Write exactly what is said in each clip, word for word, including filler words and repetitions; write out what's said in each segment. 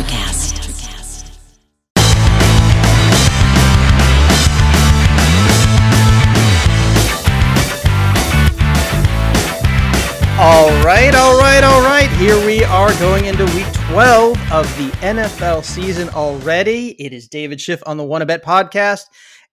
Electricast. All right, all right, all right. Here we are going into week twelve of the N F L season already. It is David Schiff on the Wanna Bet podcast.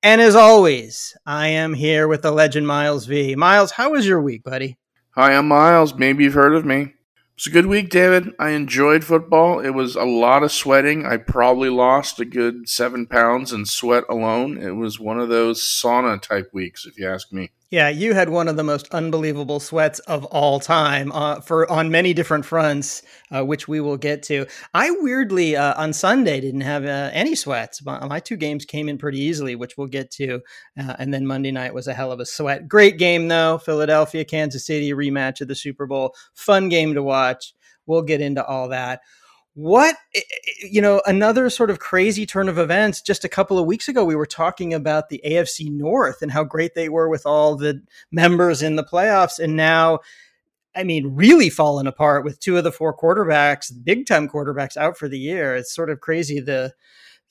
And as always, I am here with the legend Miles V. Miles, how was your week, buddy? Hi, I'm Miles. Maybe you've heard of me. It's a good week, David. I enjoyed football. It was a lot of sweating. I probably lost a good seven pounds in sweat alone. It was one of those sauna-type weeks, if you ask me. Yeah, you had one of the most unbelievable sweats of all time uh, for on many different fronts, uh, which we will get to. I weirdly uh, on Sunday didn't have uh, any sweats. My, my two games came in pretty easily, which we'll get to. Uh, and then Monday night was a hell of a sweat. Great game, though. Philadelphia, Kansas City, rematch of the Super Bowl. Fun game to watch. We'll get into all that. What, you know, another sort of crazy turn of events. Just a couple of weeks ago, we were talking about the A F C North and how great they were with all the members in the playoffs. And now, I mean, really fallen apart with two of the four quarterbacks, big time quarterbacks out for the year. It's sort of crazy, the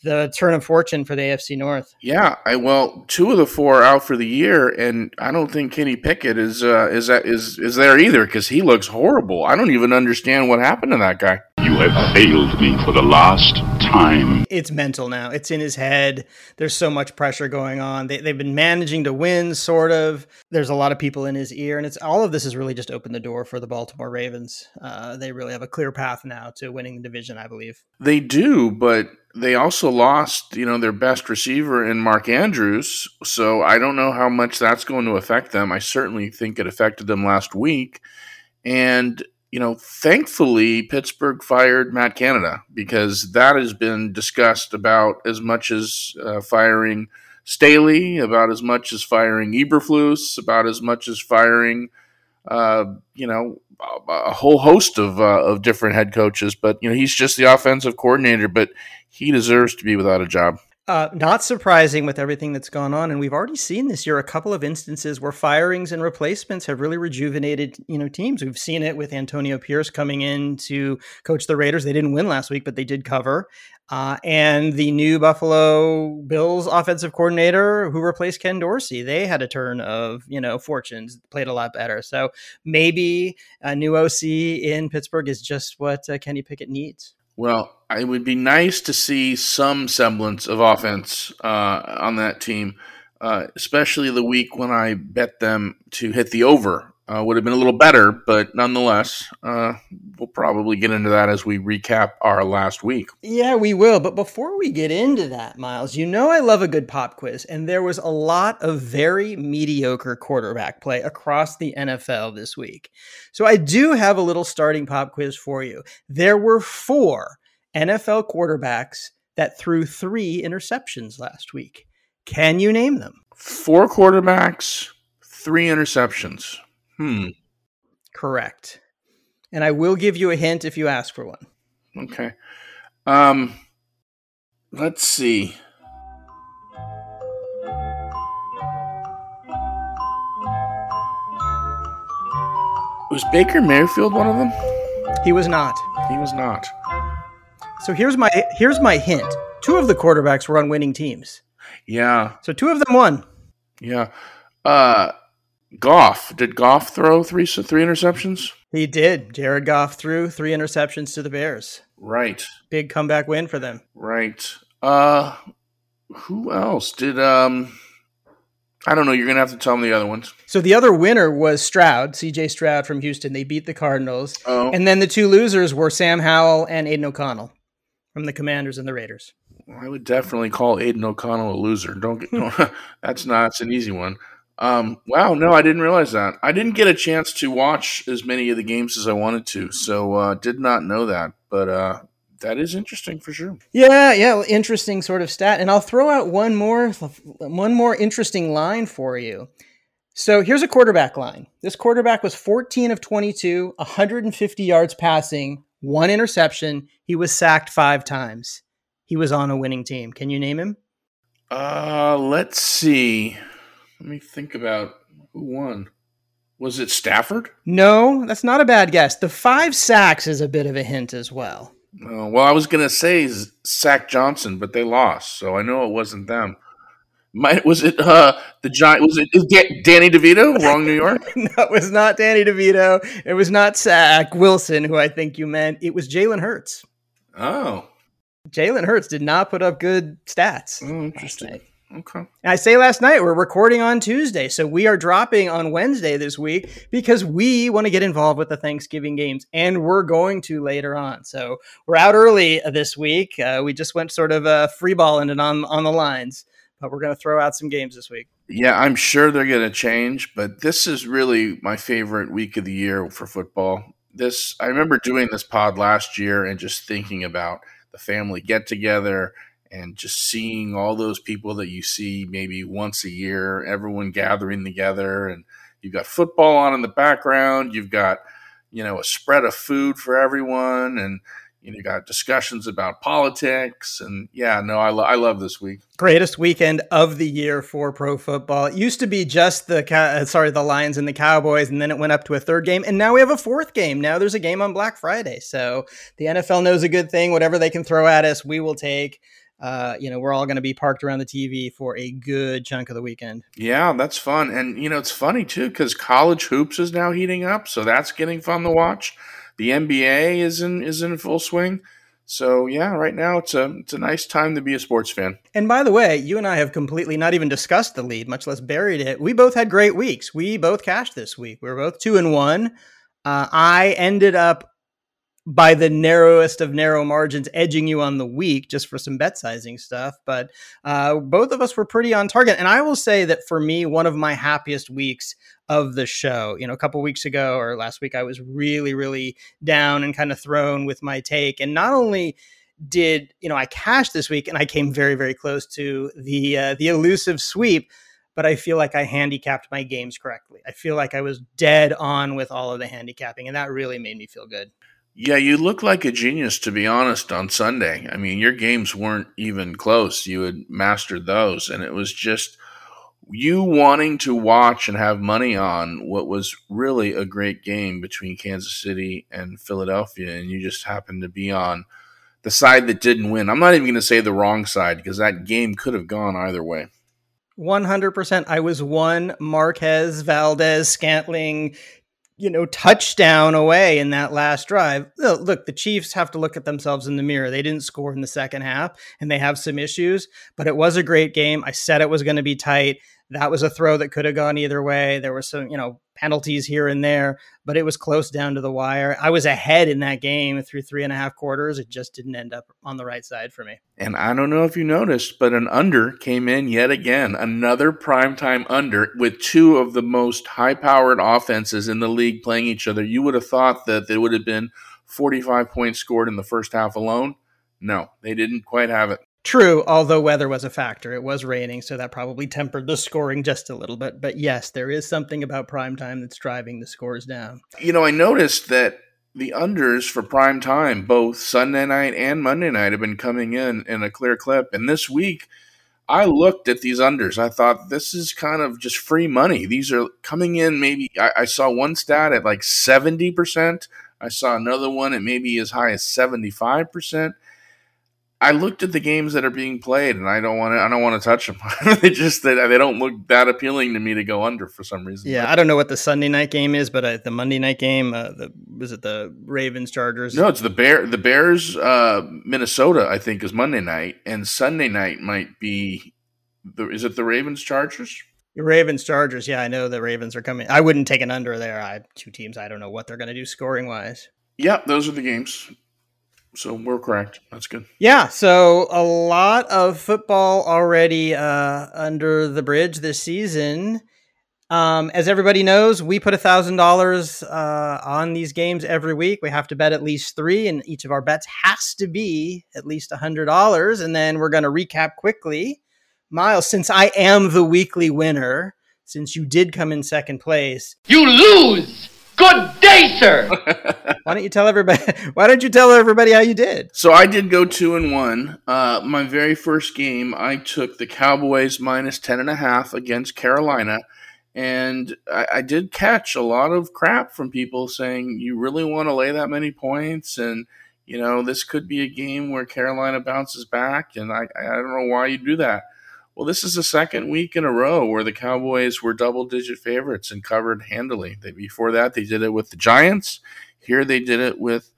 the turn of fortune for the A F C North. Yeah, I, well, two of the four are out for the year, and I don't think Kenny Pickett is uh, is, is is there either, because he looks horrible. I don't even understand what happened to that guy. You have failed me for the last time. It's mental now. It's in his head. There's so much pressure going on. They, they've been managing to win, sort of. There's a lot of people in his ear, and it's all of this has really just opened the door for the Baltimore Ravens. Uh, they really have a clear path now to winning the division, I believe. They do, but they also lost, you know, their best receiver in Mark Andrews, so I don't know how much that's going to affect them. I certainly think it affected them last week, and, you know, thankfully Pittsburgh fired Matt Canada, because that has been discussed about as much as uh, firing Staley, about as much as firing Eberflus, about as much as firing, uh, you know, a whole host of uh, of different head coaches. But, you know, he's just the offensive coordinator, but he deserves to be without a job. Uh, not surprising with everything that's gone on. And we've already seen this year a couple of instances where firings and replacements have really rejuvenated, you know, teams. We've seen it with Antonio Pierce coming in to coach the Raiders. They didn't win last week, but they did cover. Uh, and the new Buffalo Bills offensive coordinator who replaced Ken Dorsey, they had a turn of, you know, fortunes, played a lot better. So maybe a new O C in Pittsburgh is just what uh, Kenny Pickett needs. Well, it would be nice to see some semblance of offense uh, on that team, uh, especially the week when I bet them to hit the over. Uh, would have been a little better, but nonetheless, uh, we'll probably get into that as we recap our last week. Yeah, we will. But before we get into that, Miles, you know I love a good pop quiz, and there was a lot of very mediocre quarterback play across the N F L this week. So I do have a little starting pop quiz for you. There were four N F L quarterbacks that threw three interceptions last week. Can you name them? Four quarterbacks, three interceptions. Hmm. Correct. And I will give you a hint if you ask for one. Okay. Um, let's see. Was Baker Mayfield one of them? He was not. He was not. So here's my here's my hint. Two of the quarterbacks were on winning teams. Yeah. So two of them won. Yeah. Uh Goff. Did Goff throw three three interceptions? He did. Jared Goff threw three interceptions to the Bears. Right. Big comeback win for them. Right. Uh, who else did? Um, I don't know. You're going to have to tell me the other ones. So the other winner was Stroud, C J Stroud from Houston. They beat the Cardinals. Oh. And then the two losers were Sam Howell and Aiden O'Connell from the Commanders and the Raiders. Well, I would definitely call Aiden O'Connell a loser. Don't get don't, that's not. It's an easy one. Um, wow, no, I didn't realize that. I didn't get a chance to watch as many of the games as I wanted to, so uh did not know that, but uh that is interesting for sure. Yeah, yeah, interesting sort of stat. And I'll throw out one more one more interesting line for you. So here's a quarterback line. This quarterback was fourteen of twenty-two, one hundred fifty yards passing, one interception. He was sacked five times. He was on a winning team. Can you name him? Uh, let's see. Let me think about who won. Was it Stafford? No, that's not a bad guess. The five sacks is a bit of a hint as well. Uh, well, I was going to say Zach Johnson, but they lost, so I know it wasn't them. My, was it uh, the Giant? Was it is Danny DeVito? Wrong New York? No, it was not Danny DeVito. It was not Zach Wilson, who I think you meant. It was Jalen Hurts. Oh. Jalen Hurts did not put up good stats. Oh, interesting. Okay. And I say last night, we're recording on Tuesday, so we are dropping on Wednesday this week because we want to get involved with the Thanksgiving games, and we're going to later on. So we're out early this week. Uh, we just went sort of uh, free balling it on, on the lines, but we're going to throw out some games this week. Yeah, I'm sure they're going to change, but this is really my favorite week of the year for football. This I remember doing this pod last year and just thinking about the family get-together and just seeing all those people that you see maybe once a year, everyone gathering together, and you've got football on in the background. You've got, you know, a spread of food for everyone, and you know, you got discussions about politics. And yeah, no, I, lo- I love this week. Greatest weekend of the year for pro football. It used to be just the cow- sorry the Lions and the Cowboys, and then it went up to a third game, and now we have a fourth game. Now there's a game on Black Friday, so the N F L knows a good thing. Whatever they can throw at us, we will take. Uh, you know, we're all going to be parked around the T V for a good chunk of the weekend. Yeah, that's fun. And, you know, it's funny, too, because college hoops is now heating up, so that's getting fun to watch. The N B A is in is in full swing. So, yeah, right now it's a, it's a nice time to be a sports fan. And by the way, you and I have completely not even discussed the lead, much less buried it. We both had great weeks. We both cashed this week. We were both two and one. Uh, I ended up by the narrowest of narrow margins, edging you on the week just for some bet sizing stuff. But uh, both of us were pretty on target. And I will say that for me, one of my happiest weeks of the show, you know, a couple weeks ago or last week, I was really, really down and kind of thrown with my take. And not only did, you know, I cashed this week and I came very, very close to the uh, the elusive sweep, but I feel like I handicapped my games correctly. I feel like I was dead on with all of the handicapping, and that really made me feel good. Yeah, you look like a genius, to be honest, on Sunday. I mean, your games weren't even close. You had mastered those, and it was just you wanting to watch and have money on what was really a great game between Kansas City and Philadelphia, and you just happened to be on the side that didn't win. I'm not even going to say the wrong side, because that game could have gone either way. one hundred percent. I was one Marquez, Valdez, Scantling, you know, touchdown away in that last drive. Look, the Chiefs have to look at themselves in the mirror. They didn't score in the second half, and they have some issues, but it was a great game. I said it was going to be tight. That was a throw that could have gone either way. There were some, you know, penalties here and there, but it was close down to the wire. I was ahead in that game through three and a half quarters. It just didn't end up on the right side for me. And I don't know if you noticed, but an under came in yet again, another primetime under with two of the most high-powered offenses in the league playing each other. You would have thought that there would have been forty-five points scored in the first half alone. No, they didn't quite have it. True, although weather was a factor. It was raining, so that probably tempered the scoring just a little bit. But yes, there is something about primetime that's driving the scores down. You know, I noticed that the unders for primetime, both Sunday night and Monday night, have been coming in in a clear clip. And this week, I looked at these unders. I thought, this is kind of just free money. These are coming in maybe, I, I saw one stat at like seventy percent. I saw another one at maybe as high as seventy-five percent. I looked at the games that are being played, and I don't want to. I don't want to touch them. They just they, they don't look that appealing to me to go under for some reason. Yeah, but I don't know what the Sunday night game is, but uh, the Monday night game, uh, the was it the Ravens Chargers? No, it's the Bear. The Bears uh, Minnesota, I think, is Monday night, and Sunday night might be. The, is it the Ravens Chargers? Ravens Chargers. Yeah, I know the Ravens are coming. I wouldn't take an under there. I two teams. I don't know what they're going to do scoring wise. Yeah, those are the games. So we're correct. That's good. Yeah. So a lot of football already uh, under the bridge this season. Um, as everybody knows, we put one thousand dollars uh, on these games every week. We have to bet at least three, and each of our bets has to be at least one hundred dollars. And then we're going to recap quickly. Miles, since I am the weekly winner, since you did come in second place, you lose. Good day, sir. Why don't you tell everybody? Why don't you tell everybody how you did? So I did go two and one. Uh, my very first game, I took the Cowboys minus ten and a half against Carolina, and I, I did catch a lot of crap from people saying you really want to lay that many points, and You know, this could be a game where Carolina bounces back, and I, I don't know why you do that. Well, this is the second week in a row where the Cowboys were double-digit favorites and covered handily. They, before that, they did it with the Giants. Here they did it with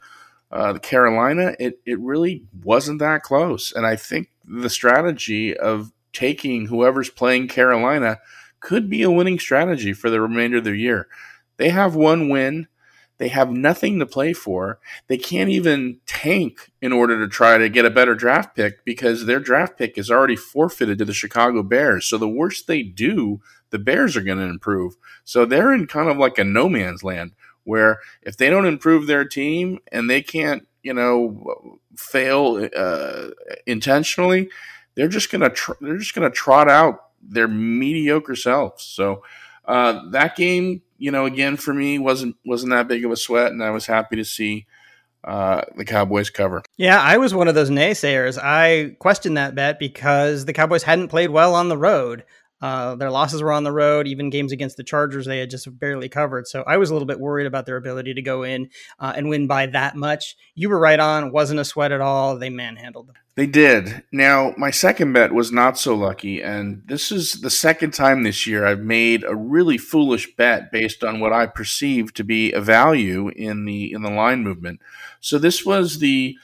uh, Carolina. It, it really wasn't that close, and I think the strategy of taking whoever's playing Carolina could be a winning strategy for the remainder of the year. They have one win. They have nothing to play for. They can't even tank in order to try to get a better draft pick because their draft pick is already forfeited to the Chicago Bears. So the worse they do, the Bears are going to improve. So they're in kind of like a no man's land where if they don't improve their team and they can't, you know, fail uh, intentionally, they're just going to tr- they're just going to trot out their mediocre selves. So uh, that game, you know, again, for me, wasn't wasn't that big of a sweat, and I was happy to see uh, the Cowboys cover. Yeah, I was one of those naysayers. I questioned that bet because the Cowboys hadn't played well on the road. Uh, their losses were on the road. Even games against the Chargers, they had just barely covered. So I was a little bit worried about their ability to go in uh, and win by that much. You were right on. It wasn't a sweat at all. They manhandled them. They did. Now, my second bet was not so lucky, and this is the second time this year I've made a really foolish bet based on what I perceived to be a value in the in the line movement. So this was the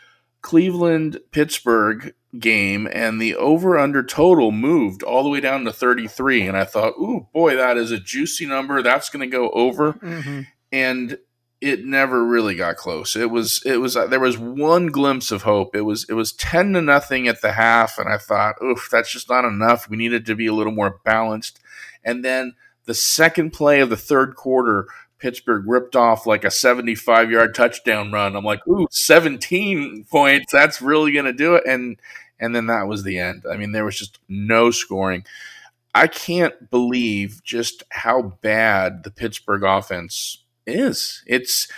Cleveland-Pittsburgh game, and the over-under total moved all the way down to thirty-three, and I thought, ooh, boy, that is a juicy number. That's going to go over, mm-hmm. and it never really got close. It was, it was, uh, there was one glimpse of hope. It was, it was ten to nothing at the half. And I thought, oof, that's just not enough. We needed to be a little more balanced. And then the second play of the third quarter, Pittsburgh ripped off like a seventy-five yard touchdown run. I'm like, ooh, seventeen points. That's really going to do it. And, and then that was the end. I mean, there was just no scoring. I can't believe just how bad the Pittsburgh offense is. It's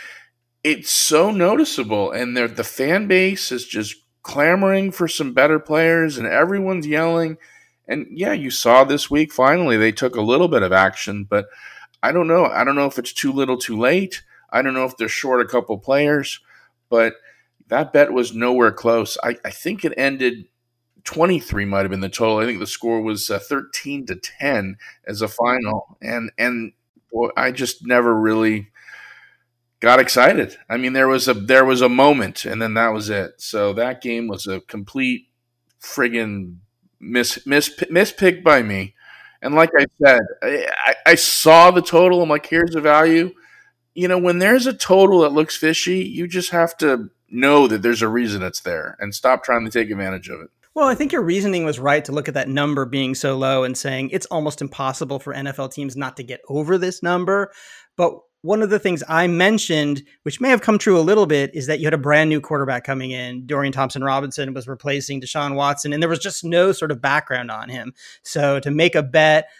it's so noticeable, and the fan base is just clamoring for some better players, and everyone's yelling. And yeah, you saw this week, finally, they took a little bit of action, but I don't know. I don't know if it's too little too late. I don't know if they're short a couple players, but that bet was nowhere close. I, I think it ended twenty-three might have been the total. I think the score was uh, thirteen to ten as a final, and and boy, I just never really got excited. I mean, there was a there was a moment, and then that was it. So that game was a complete friggin' miss miss mispick by me. And like I said, I, I saw the total. I'm like, here's the value. You know, when there's a total that looks fishy, you just have to know that there's a reason it's there and stop trying to take advantage of it. Well, I think your reasoning was right to look at that number being so low and saying it's almost impossible for N F L teams not to get over this number. But one of the things I mentioned, which may have come true a little bit, is that you had a brand new quarterback coming in. Dorian Thompson-Robinson was replacing Deshaun Watson, and there was just no sort of background on him. So to make a bet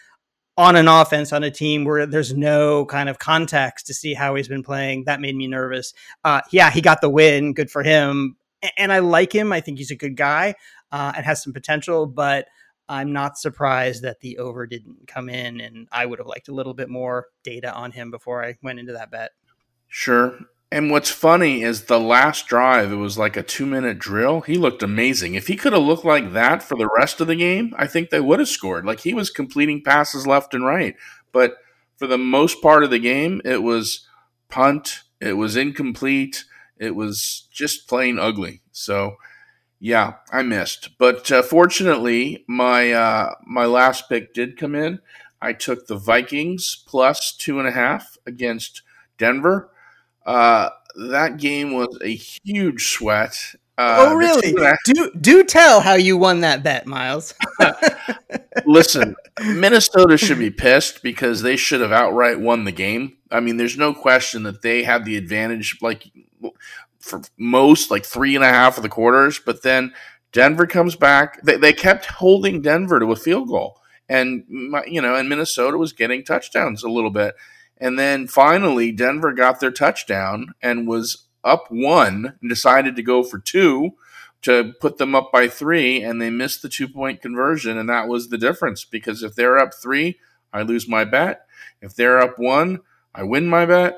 on an offense, on a team where there's no kind of context to see how he's been playing, that made me nervous. Uh, yeah, he got the win. Good for him. And I like him. I think he's a good guy uh, and has some potential, but I'm not surprised that the over didn't come in, and I would have liked a little bit more data on him before I went into that bet. Sure. And what's funny is the last drive, it was like a two-minute drill. He looked amazing. If he could have looked like that for the rest of the game, I think they would have scored. Like, he was completing passes left and right. But for the most part of the game, it was punt, it was incomplete, it was just plain ugly. So, yeah, I missed. But uh, fortunately, my uh, my last pick did come in. I took the Vikings plus two and a half against Denver. Uh, that game was a huge sweat. Uh, oh, really? Do do tell how you won that bet, Miles. Listen, Minnesota should be pissed because they should have outright won the game. I mean, there's no question that they had the advantage like for most, like three and a half of the quarters. But then Denver comes back. They, they kept holding Denver to a field goal. And, you know, and Minnesota was getting touchdowns a little bit. And then finally, Denver got their touchdown and was up one and decided to go for two to put them up by three, and they missed the two-point conversion, and that was the difference because if they're up three, I lose my bet. If they're up one, I win my bet,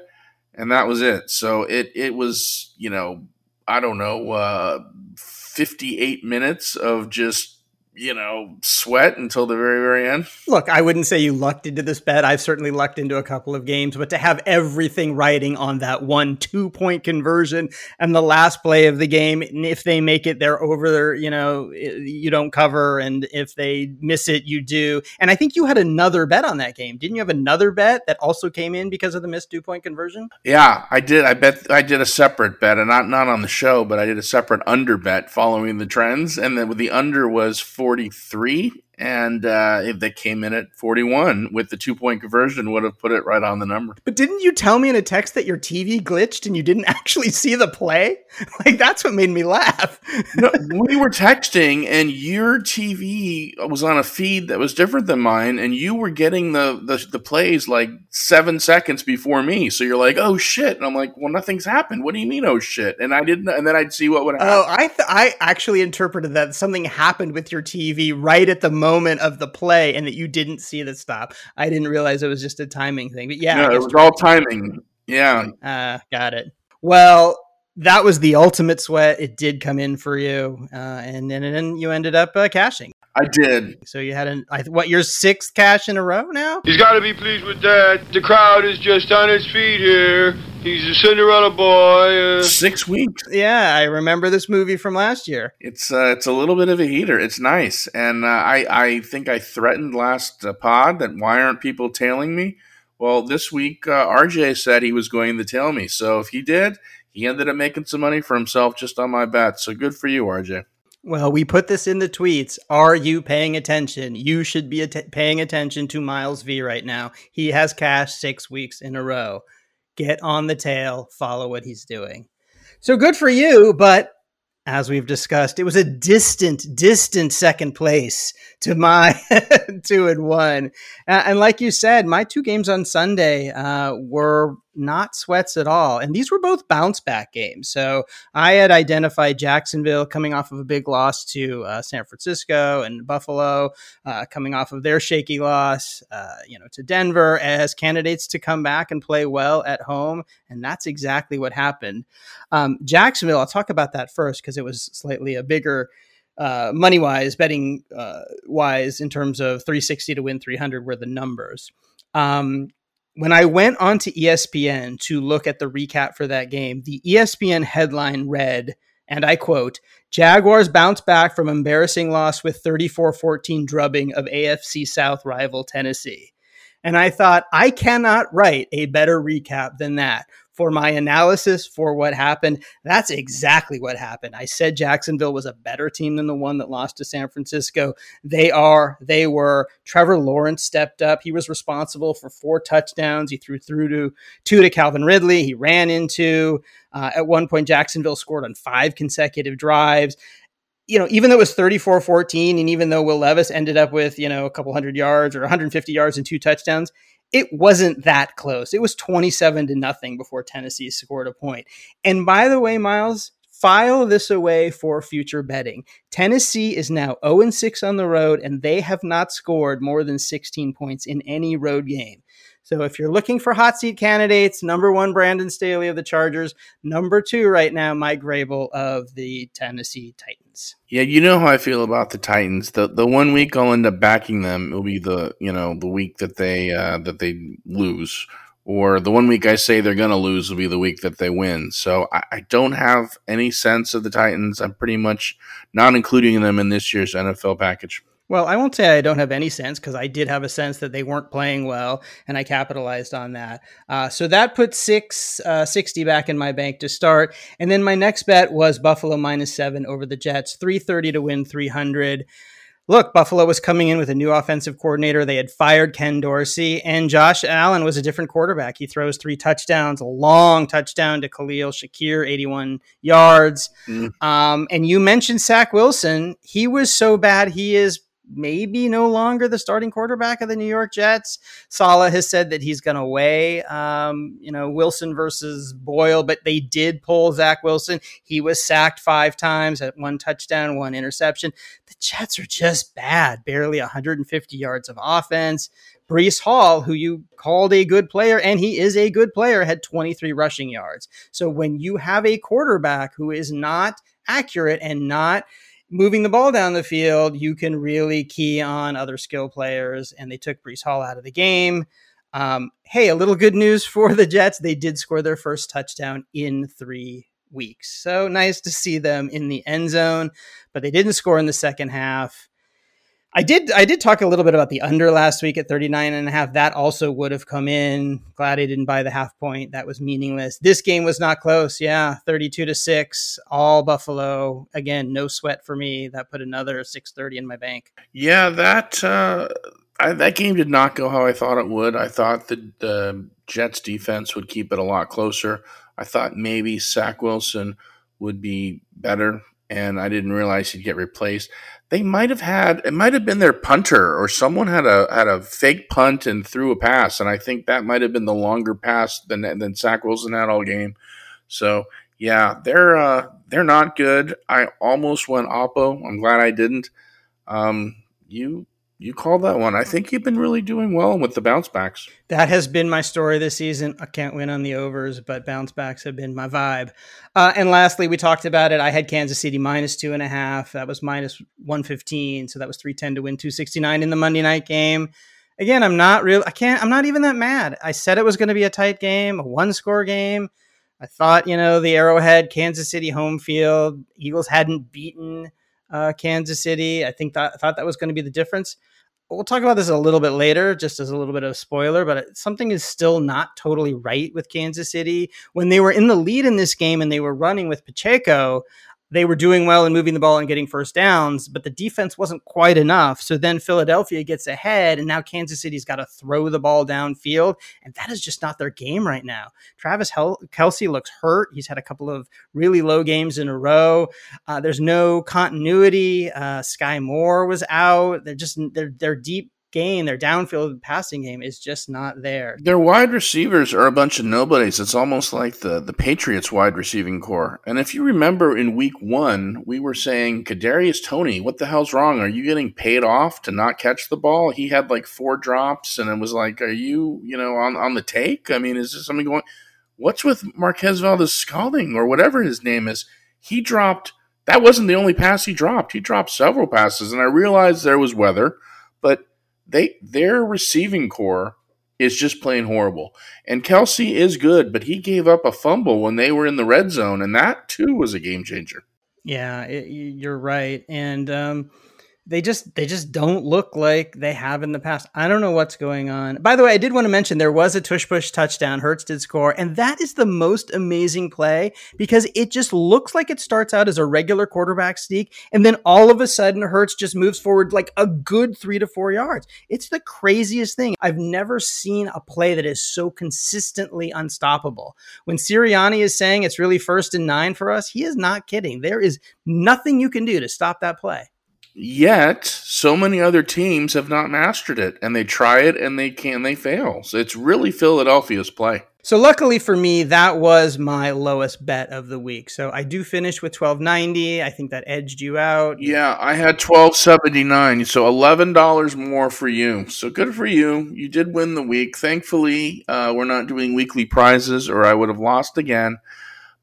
and that was it. So it it was, you know, I don't know, uh, fifty-eight minutes of just, you know, sweat until the very, very end. Look, I wouldn't say you lucked into this bet. I've certainly lucked into a couple of games, but to have everything riding on that one two point conversion and the last play of the game, and if they make it, they're over there, you know, you don't cover. And if they miss it, you do. And I think you had another bet on that game. Didn't you have another bet that also came in because of the missed two point conversion? Yeah, I did. I bet I did a separate bet and not, not on the show, but I did a separate under bet following the trends. And then the under was four. forty-three, and uh, that came in at forty-one with the two-point conversion would have put it right on the number. But didn't you tell me in a text that your T V glitched and you didn't actually see the play? Like, that's what made me laugh. No, we were texting, and your T V was on a feed that was different than mine, and you were getting the, the, the plays like seven seconds before me. So you're like, oh, shit. And I'm like, well, nothing's happened. What do you mean, oh, shit? And I didn't. And then I'd see what would happen. Oh, I, th- I actually interpreted that something happened with your T V right at the moment of the play and that you didn't see the stop. I didn't realize it was just a timing thing. But yeah, no, it was all timing. Yeah. Uh, got it. Well, that was the ultimate sweat. It did come in for you. Uh, and then and, and you ended up uh, cashing. I did. So you had an, I, what, your sixth cash in a row now? He's got to be pleased with that. The crowd is just on its feet here. He's a Cinderella boy. Uh. Six weeks. Yeah, I remember this movie from last year. It's uh, it's a little bit of a heater. It's nice. And uh, I, I think I threatened last uh, pod that why aren't people tailing me? Well, this week, uh, R J said he was going to tail me. So if he did, he ended up making some money for himself just on my bet. So good for you, R J. Well, we put this in the tweets. Are you paying attention? You should be at- paying attention to Miles V right now. He has cashed six weeks in a row. Get on the tail, follow what he's doing. So good for you, but as we've discussed, it was a distant, distant second place to my two and one. Uh, and like you said, my two games on Sunday uh, were not sweats at all. And these were both bounce back games. So I had identified Jacksonville coming off of a big loss to uh, San Francisco and Buffalo uh, coming off of their shaky loss, uh, you know, to Denver as candidates to come back and play well at home. And that's exactly what happened. Um, Jacksonville, I'll talk about that first because it was slightly a bigger uh, money wise, betting uh, wise in terms of three sixty to win three hundred were the numbers. Um, When I went onto E S P N to look at the recap for that game, the E S P N headline read, and I quote, "Jaguars bounce back from embarrassing loss with thirty-four fourteen drubbing of A F C South rival Tennessee." And I thought, I cannot write a better recap than that. For my analysis for what happened, that's exactly what happened. I said Jacksonville was a better team than the one that lost to San Francisco. They are, they were. Trevor Lawrence stepped up. He was responsible for four touchdowns. He threw through to two to Calvin Ridley. He ran into, uh, at one point, Jacksonville scored on five consecutive drives. You know, even though it was thirty-four fourteen, and even though Will Levis ended up with, you know, a couple hundred yards or one hundred fifty yards and two touchdowns, it wasn't that close. It was twenty-seven to nothing before Tennessee scored a point. And by the way, Miles, file this away for future betting. Tennessee is now oh and six on the road, and they have not scored more than sixteen points in any road game. So if you're looking for hot seat candidates, number one, Brandon Staley of the Chargers. Number two right now, Mike Vrabel of the Tennessee Titans. Yeah, you know how I feel about the Titans. The the one week I'll end up backing them, it'll be the, you know, the week that they uh, that they lose. Or the one week I say they're going to lose will be the week that they win. So I, I don't have any sense of the Titans. I'm pretty much not including them in this year's N F L package. Well, I won't say I don't have any sense because I did have a sense that they weren't playing well, and I capitalized on that. Uh, so that put six uh, sixty back in my bank to start. And then my next bet was Buffalo minus seven over the Jets, three thirty to win three hundred. Look, Buffalo was coming in with a new offensive coordinator. They had fired Ken Dorsey, and Josh Allen was a different quarterback. He throws three touchdowns, a long touchdown to Khalil Shakir, eighty-one yards. Mm. Um, and you mentioned Zach Wilson. He was so bad, he is maybe no longer the starting quarterback of the New York Jets. Saleh has said that he's going to weigh, um, you know, Wilson versus Boyle, but they did pull Zach Wilson. He was sacked five times, at one touchdown, one interception. The Jets are just bad, barely one hundred fifty yards of offense. Breece Hall, who you called a good player, and he is a good player, had twenty-three rushing yards. So when you have a quarterback who is not accurate and not moving the ball down the field, you can really key on other skill players, and they took Breece Hall out of the game. Um, hey, a little good news for the Jets. They did score their first touchdown in three weeks. So nice to see them in the end zone, but they didn't score in the second half. I did I did talk a little bit about the under last week at thirty-nine and a half. That also would have come in. Glad I didn't buy the half point. That was meaningless. This game was not close. Yeah, thirty-two to six, all Buffalo. Again, no sweat for me. That put another six thirty in my bank. Yeah, that uh, I, that game did not go how I thought it would. I thought the uh, Jets defense would keep it a lot closer. I thought maybe Zach Wilson would be better, and I didn't realize he'd get replaced. They might have had, it might have been their punter, or someone had a had a fake punt and threw a pass, and I think that might have been the longer pass than than Zach Wilson had all game. So yeah, they're uh, they're not good. I almost went Oppo. I'm glad I didn't. Um, you you called that one. I think you've been really doing well with the bounce backs. That has been my story this season. I can't win on the overs, but bounce backs have been my vibe. Uh, and lastly, we talked about it. I had Kansas City minus two and a half. That was minus one fifteen. So that was three ten to win two sixty-nine in the Monday night game. Again, I'm not real. I can't, I'm not even that mad. I said it was going to be a tight game, a one score game. I thought, you know, the Arrowhead, Kansas City home field, Eagles hadn't beaten uh, Kansas City. I think that, I thought that was going to be the difference. We'll talk about this a little bit later, just as a little bit of a spoiler, but something is still not totally right with Kansas City. When they were in the lead in this game and they were running with Pacheco, they were doing well and moving the ball and getting first downs, but the defense wasn't quite enough. So then Philadelphia gets ahead, and now Kansas City's got to throw the ball downfield, and that is just not their game right now. Travis Hel- Kelsey looks hurt. He's had a couple of really low games in a row. Uh, there's no continuity. Uh, Sky Moore was out. They're just they're they're deep. Game, their downfield passing game is just not there. Their wide receivers are a bunch of nobodies. It's almost like the, the Patriots wide receiving core. And if you remember in week one, we were saying, Kadarius Toney, what the hell's wrong? Are you getting paid off to not catch the ball? He had like four drops, and it was like, are you, you know, on, on the take? I mean, is there something going? What's with Marquez Valdes-Scantling or whatever his name is? He dropped, that wasn't the only pass he dropped. He dropped several passes, and I realized there was weather, but They their receiving core is just plain horrible. And Kelsey is good, but he gave up a fumble when they were in the red zone, and that, too, was a game changer. Yeah, it, you're right. And um, they just they just don't look like they have in the past. I don't know what's going on. By the way, I did want to mention there was a tush-push touchdown. Hurts did score, and that is the most amazing play because it just looks like it starts out as a regular quarterback sneak, and then all of a sudden Hurts just moves forward like a good three to four yards. It's the craziest thing. I've never seen a play that is so consistently unstoppable. When Sirianni is saying it's really first and nine for us, he is not kidding. There is nothing you can do to stop that play. Yet, so many other teams have not mastered it, and they try it, and they can, they fail. So it's really Philadelphia's play. So luckily for me, that was my lowest bet of the week. So I do finish with twelve ninety. I think that edged you out. Yeah, I had twelve seventy-nine, so eleven dollars more for you. So good for you. You did win the week. Thankfully, uh, we're not doing weekly prizes, or I would have lost again.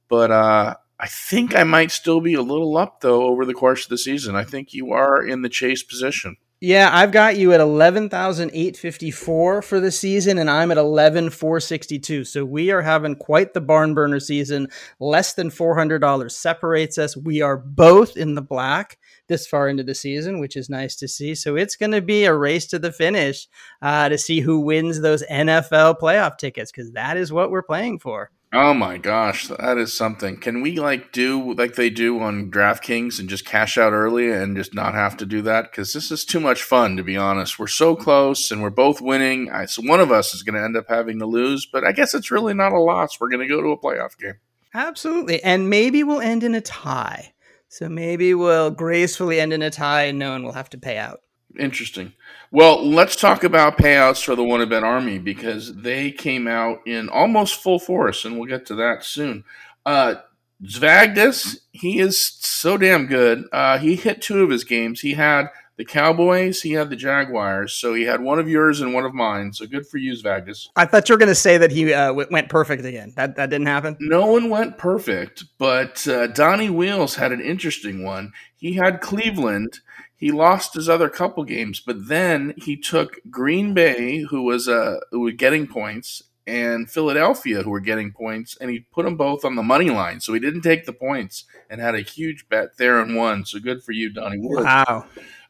But uh I think I might still be a little up, though, over the course of the season. I think you are in the chase position. Yeah, I've got you at eleven thousand eight hundred fifty-four for the season, and I'm at eleven thousand four hundred sixty-two. So we are having quite the barn burner season. Less than four hundred dollars separates us. We are both in the black this far into the season, which is nice to see. So it's going to be a race to the finish uh, to see who wins those N F L playoff tickets, because that is what we're playing for. Oh my gosh, that is something. Can we like do like they do on DraftKings and just cash out early and just not have to do that? Because this is too much fun, to be honest. We're so close and we're both winning. I, so one of us is going to end up having to lose, but I guess it's really not a loss. We're going to go to a playoff game. Absolutely. And maybe we'll end in a tie. So maybe we'll gracefully end in a tie and no one will have to pay out. Interesting. Well, let's talk about payouts for the Wanna Bet Army, because they came out in almost full force, and we'll get to that soon. Uh, Zvagdis, he is so damn good. Uh, he hit two of his games. He had the Cowboys, he had the Jaguars, so he had one of yours and one of mine. So good for you, Zvagdis. I thought you were going to say that he uh, w- went perfect again. That that didn't happen? No one went perfect, but uh, Donnie Wheels had an interesting one. He had Cleveland. He lost his other couple games, but then he took Green Bay, who was uh, who was getting points, and Philadelphia, who were getting points, and he put them both on the money line. So he didn't take the points and had a huge bet there and won. So good for you, Donnie Woods. Wow.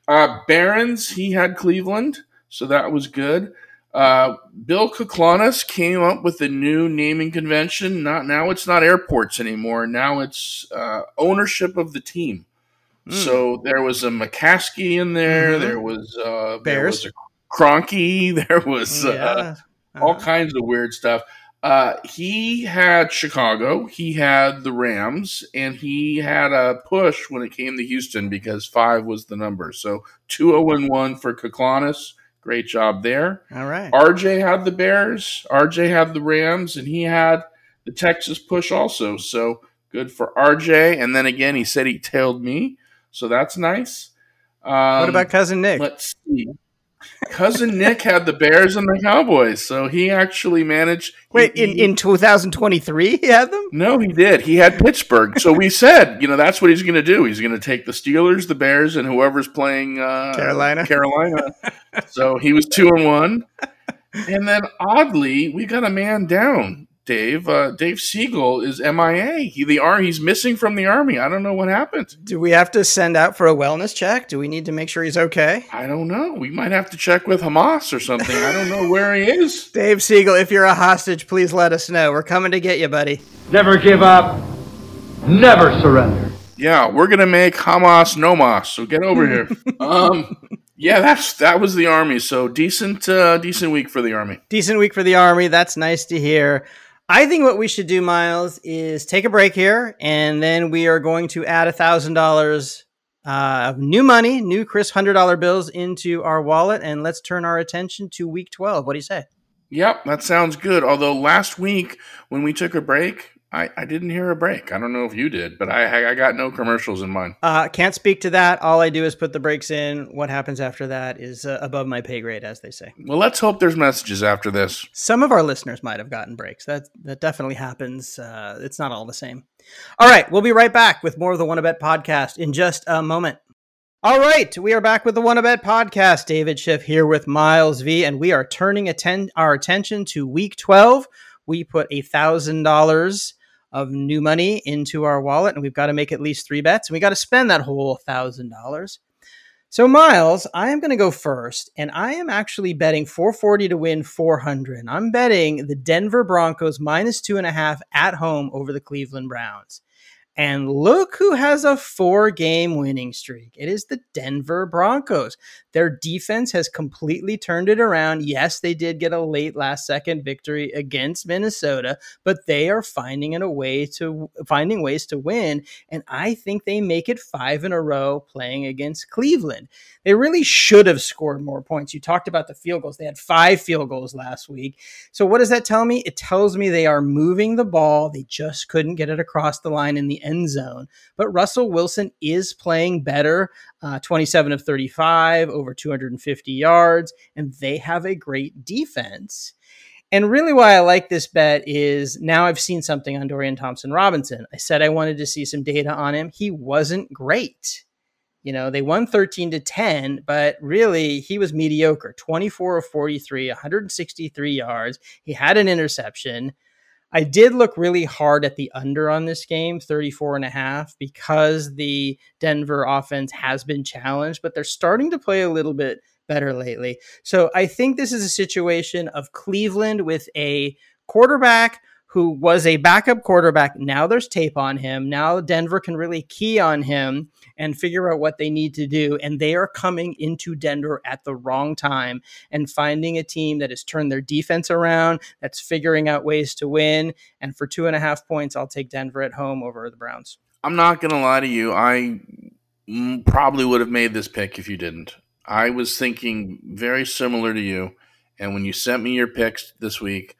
Uh, Barons, he had Cleveland, so that was good. Uh, Bill Koklanis came up with a new naming convention. Not Now it's not airports anymore. Now it's uh, ownership of the team. Mm. So there was a McCaskey in there. Mm-hmm. There was uh, Bears. There was a Kroenke. There was yeah. uh, all uh-huh. kinds of weird stuff. Uh, he had Chicago. He had the Rams, and he had a push when it came to Houston because five was the number. So two zero and one for Koklanis. Great job there. All right. R J had the Bears. R J had the Rams, and he had the Texas push also. So good for R J. And then again, he said he tailed me. So that's nice. Um, what about Cousin Nick? Let's see. Cousin Nick had the Bears and the Cowboys, so he actually managed. Wait, he, in, in twenty twenty-three he had them? No, he did. He had Pittsburgh. So we said, you know, that's what he's going to do. He's going to take the Steelers, the Bears, and whoever's playing uh, Carolina. Carolina. So he was two and one. And then oddly, we got a man down, Dave. Uh, Dave Siegel is M I A. He the R he's missing from the Army. I don't know what happened. Do we have to send out for a wellness check? Do we need to make sure he's okay? I don't know. We might have to check with Hamas or something. I don't know where he is. Dave Siegel, if you're a hostage, please let us know. We're coming to get you, buddy. Never give up. Never surrender. Yeah, we're gonna make Hamas nomos. So get over here. um Yeah, that's that was the Army. So decent, uh, decent week for the Army. Decent week for the Army. That's nice to hear. I think what we should do, Miles, is take a break here, and then we are going to add one thousand dollars uh, of new money, new crisp one hundred dollar bills into our wallet, and let's turn our attention to Week twelve. What do you say? Yep, that sounds good. Although last week when we took a break, I, I didn't hear a break. I don't know if you did, but I I got no commercials in mind. Uh, can't speak to that. All I do is put the breaks in. What happens after that is uh, above my pay grade, as they say. Well, let's hope there's messages after this. Some of our listeners might have gotten breaks. That that definitely happens. Uh, it's not all the same. All right, we'll be right back with more of the Wanna Bet podcast in just a moment. All right, we are back with the Wanna Bet podcast. David Schiff here with Miles V, and we are turning atten- our attention to Week twelve. We put one thousand dollars of new money into our wallet, and we've got to make at least three bets, and we got to spend that whole one thousand dollars. So, Miles, I am going to go first, and I am actually betting four forty to win four hundred. I'm betting the Denver Broncos minus two and a half at home over the Cleveland Browns. And look who has a four-game winning streak. It is the Denver Broncos. Their defense has completely turned it around. Yes, they did get a late last-second victory against Minnesota, but they are finding in a way to finding ways to win, and I think they make it five in a row playing against Cleveland. They really should have scored more points. You talked about the field goals. They had five field goals last week. So what does that tell me? It tells me they are moving the ball. They just couldn't get it across the line in the end zone. But Russell Wilson is playing better, uh, twenty-seven of thirty-five, over two hundred fifty yards, and they have a great defense. And really why I like this bet is now I've seen something on Dorian Thompson-Robinson. I said I wanted to see some data on him. He wasn't great. You know, they won thirteen to ten, but really he was mediocre. twenty-four of forty-three, one hundred sixty-three yards. He had an interception. I did look really hard at the under on this game, thirty-four and a half, because the Denver offense has been challenged, but they're starting to play a little bit better lately. So I think this is a situation of Cleveland with a quarterback who was a backup quarterback. Now there's tape on him. Now Denver can really key on him and figure out what they need to do. And they are coming into Denver at the wrong time and finding a team that has turned their defense around, that's figuring out ways to win. And for two and a half points, I'll take Denver at home over the Browns. I'm not going to lie to you. I probably would have made this pick if you didn't. I was thinking very similar to you. And when you sent me your picks this week,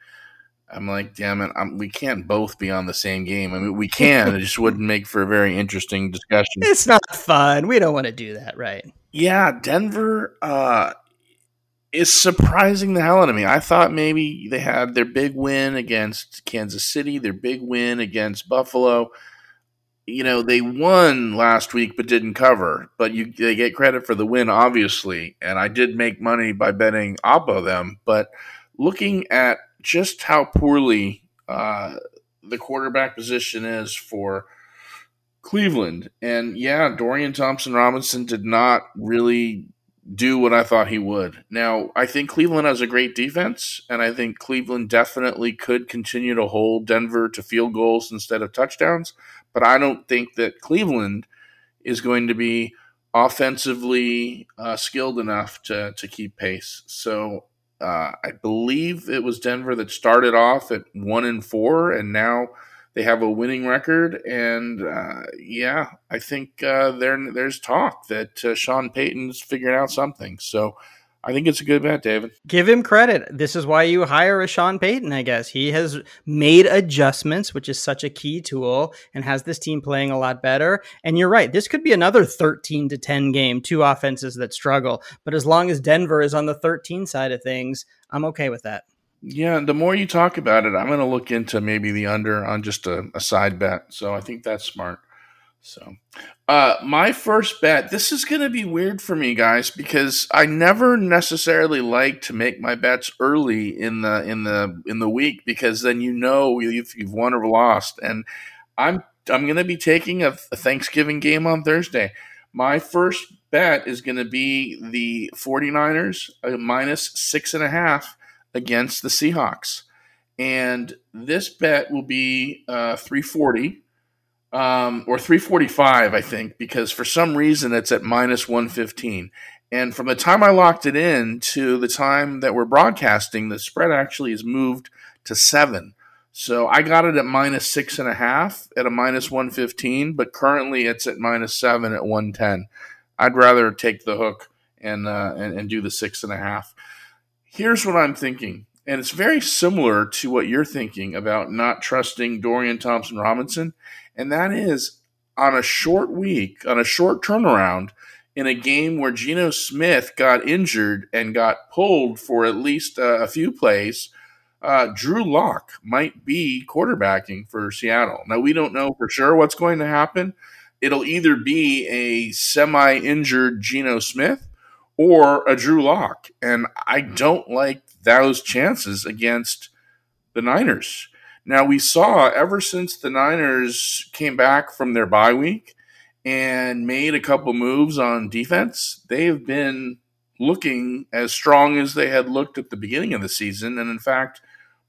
I'm like, damn it, I'm, we can't both be on the same game. I mean, we can. It just wouldn't make for a very interesting discussion. It's not fun. We don't want to do that, right? Yeah, Denver uh, is surprising the hell out of me. I thought maybe they had their big win against Kansas City, their big win against Buffalo. You know, they won last week but didn't cover. But you they get credit for the win, obviously. And I did make money by betting oppo them. But looking at just how poorly uh, the quarterback position is for Cleveland. And, yeah, Dorian Thompson-Robinson did not really do what I thought he would. Now, I think Cleveland has a great defense, and I think Cleveland definitely could continue to hold Denver to field goals instead of touchdowns. But I don't think that Cleveland is going to be offensively uh, skilled enough to, to keep pace. So Uh, I believe it was Denver that started off at one and four, and now they have a winning record. And uh, yeah, I think uh, there there's talk that uh, Sean Payton's figuring out something. So I think it's a good bet, David. Give him credit. This is why you hire a Sean Payton, I guess. He has made adjustments, which is such a key tool, and has this team playing a lot better. And you're right. This could be another thirteen to ten game, two offenses that struggle. But as long as Denver is on the thirteen side of things, I'm okay with that. Yeah, and the more you talk about it, I'm going to look into maybe the under on just a, a side bet. So I think that's smart. So uh, my first bet, this is going to be weird for me, guys, because I never necessarily like to make my bets early in the in the in the week, because then you know if you've won or lost. And I'm I'm going to be taking a, a Thanksgiving game on Thursday. My first bet is going to be the forty-niners uh, minus six and a half against the Seahawks. And this bet will be uh, three forty. Um, or three forty-five, I think, because for some reason it's at minus one fifteen. And from the time I locked it in to the time that we're broadcasting, the spread actually has moved to seven. So I got it at minus six and a half at a minus one fifteen, but currently it's at minus seven at one ten. I'd rather take the hook and, uh, and, and do the six and a half. Here's what I'm thinking. And it's very similar to what you're thinking about not trusting Dorian Thompson-Robinson. And that is, on a short week, on a short turnaround, in a game where Geno Smith got injured and got pulled for at least uh, a few plays, uh, Drew Lock might be quarterbacking for Seattle. Now, we don't know for sure what's going to happen. It'll either be a semi-injured Geno Smith or a Drew Lock. And I don't like those chances against the Niners. Now, we saw ever since the Niners came back from their bye week and made a couple moves on defense, they have been looking as strong as they had looked at the beginning of the season. And, in fact,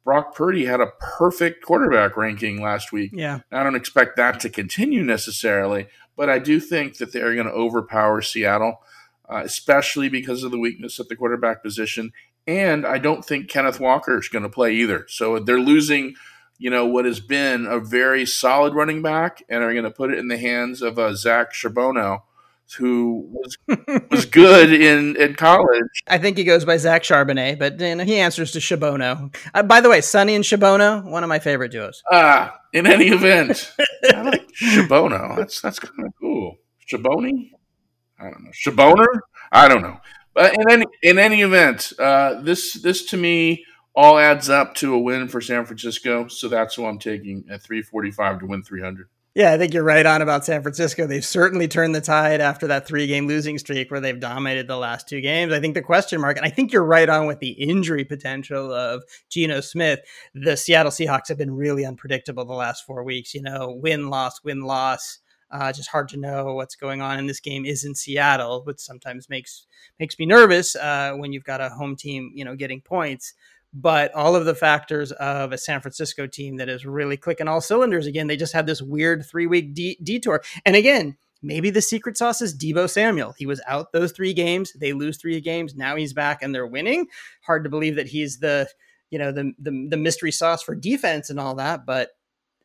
Brock Purdy had a perfect quarterback ranking last week. Yeah, I don't expect that to continue necessarily, but I do think that they're going to overpower Seattle, uh, especially because of the weakness at the quarterback position. And I don't think Kenneth Walker is going to play either. So they're losing – you know, what has been a very solid running back, and are going to put it in the hands of uh, Zach Charbonnet, who was was good in, in college. I think he goes by Zach Charbonnet, but then he answers to Charbonnet. Uh, by the way, Sonny and Charbonnet, one of my favorite duos. Ah, uh, in any event, I like Charbonnet. That's that's kind of cool. Charbonnet? I don't know. Charbonner? I don't know. But in any in any event, uh, this this to me all adds up to a win for San Francisco, so that's who I'm taking at three forty-five to win three hundred. Yeah, I think you're right on about San Francisco. They've certainly turned the tide after that three-game losing streak where they've dominated the last two games. I think the question mark, and I think you're right on with the injury potential of Geno Smith. The Seattle Seahawks have been really unpredictable the last four weeks. You know, win-loss, win-loss. Uh, just hard to know what's going on. And this game is in Seattle, which sometimes makes makes me nervous uh, when you've got a home team, you know, getting points. But all of the factors of a San Francisco team that is really clicking all cylinders again, they just had this weird three-week de- detour. And again, maybe the secret sauce is Deebo Samuel. He was out those three games. They lose three games. Now he's back and they're winning. Hard to believe that he's the, you know, the the, the mystery sauce for defense and all that. But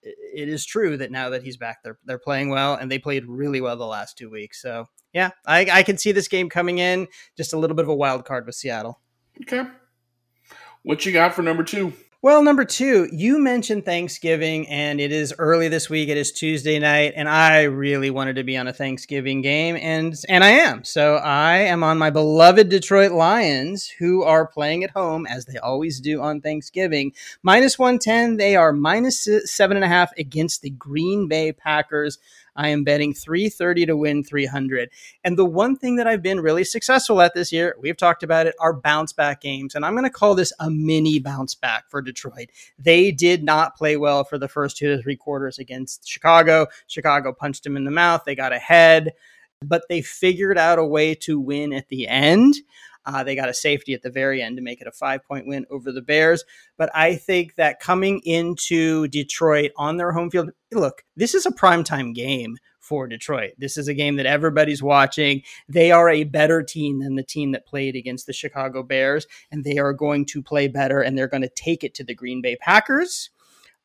it is true that now that he's back, they're, they're playing well, and they played really well the last two weeks. So yeah, I, I can see this game coming in. Just a little bit of a wild card with Seattle. Okay. What you got for number two? Well, number two, you mentioned Thanksgiving, and it is early this week. It is Tuesday night, and I really wanted to be on a Thanksgiving game, and and I am. So I am on my beloved Detroit Lions, who are playing at home, as they always do on Thanksgiving. minus one ten, they are minus seven and a half against the Green Bay Packers. I am betting three thirty to win three hundred. And the one thing that I've been really successful at this year, we've talked about it, are bounce back games. And I'm going to call this a mini bounce back for Detroit. They did not play well for the first two to three quarters against Chicago. Chicago punched them in the mouth. They got ahead, but they figured out a way to win at the end. Uh, they got a safety at the very end to make it a five-point win over the Bears. But I think that coming into Detroit on their home field, look, this is a primetime game for Detroit. This is a game that everybody's watching. They are a better team than the team that played against the Chicago Bears, and they are going to play better, and they're going to take it to the Green Bay Packers,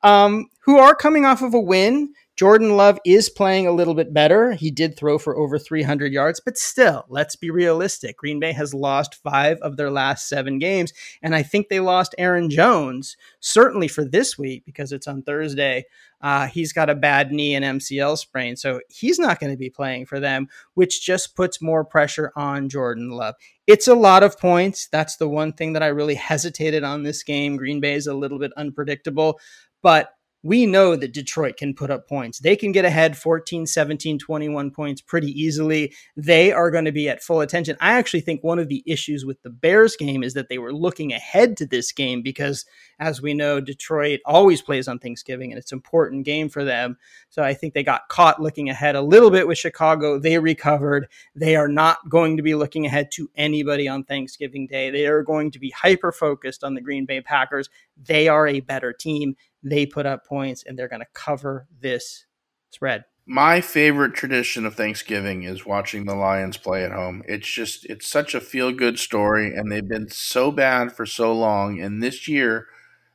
um, who are coming off of a win. Jordan Love is playing a little bit better. He did throw for over three hundred yards, but still, let's be realistic. Green Bay has lost five of their last seven games, and I think they lost Aaron Jones, certainly for this week, because it's on Thursday. Uh, he's got a bad knee and M C L sprain, so he's not going to be playing for them, which just puts more pressure on Jordan Love. It's a lot of points. That's the one thing that I really hesitated on this game. Green Bay is a little bit unpredictable, but we know that Detroit can put up points. They can get ahead fourteen, seventeen, twenty-one points pretty easily. They are going to be at full attention. I actually think one of the issues with the Bears game is that they were looking ahead to this game because, as we know, Detroit always plays on Thanksgiving, and it's an important game for them. So I think they got caught looking ahead a little bit with Chicago. They recovered. They are not going to be looking ahead to anybody on Thanksgiving Day. They are going to be hyper-focused on the Green Bay Packers. They are a better team. They put up points, and they're going to cover this spread. My favorite tradition of Thanksgiving is watching the Lions play at home. It's just, it's such a feel-good story, and they've been so bad for so long. And this year,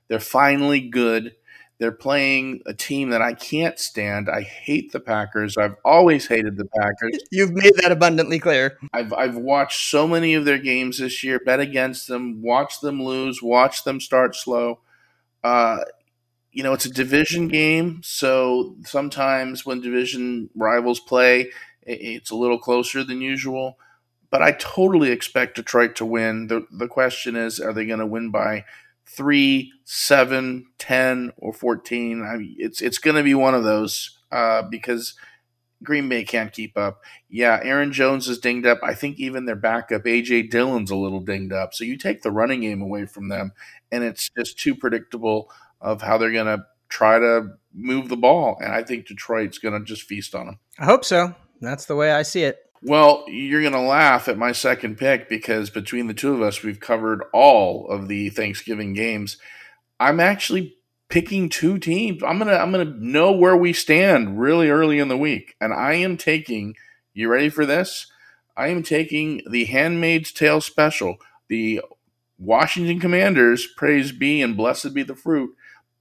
they're finally good. They're playing a team that I can't stand. I hate the Packers. I've always hated the Packers. You've made that abundantly clear. I've I've watched so many of their games this year, bet against them, watch them lose, watch them start slow. Uh You know, it's a division game, so sometimes when division rivals play, it's a little closer than usual. But I totally expect Detroit to win. The the question is, are they going to win by three, seven, ten, or fourteen? I mean, it's it's going to be one of those uh, because Green Bay can't keep up. Yeah, Aaron Jones is dinged up. I think even their backup, A J Dillon's a little dinged up. So you take the running game away from them, and it's just too predictable of how they're going to try to move the ball. And I think Detroit's going to just feast on them. I hope so. That's the way I see it. Well, you're going to laugh at my second pick because between the two of us, we've covered all of the Thanksgiving games. I'm actually picking two teams. I'm going to I'm going to know where we stand really early in the week. And I am taking, you ready for this? I am taking the Handmaid's Tale special, the Washington Commanders, praise be and blessed be the fruit,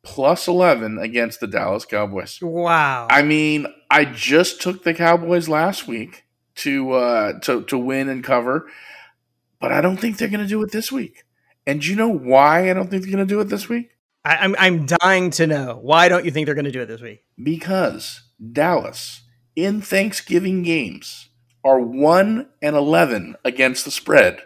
plus eleven against the Dallas Cowboys. Wow. I mean, I just took the Cowboys last week to uh, to, to win and cover, but I don't think they're going to do it this week. And do you know why I don't think they're going to do it this week? I, I'm, I'm dying to know. Why don't you think they're going to do it this week? Because Dallas, in Thanksgiving games, are one and eleven against the spread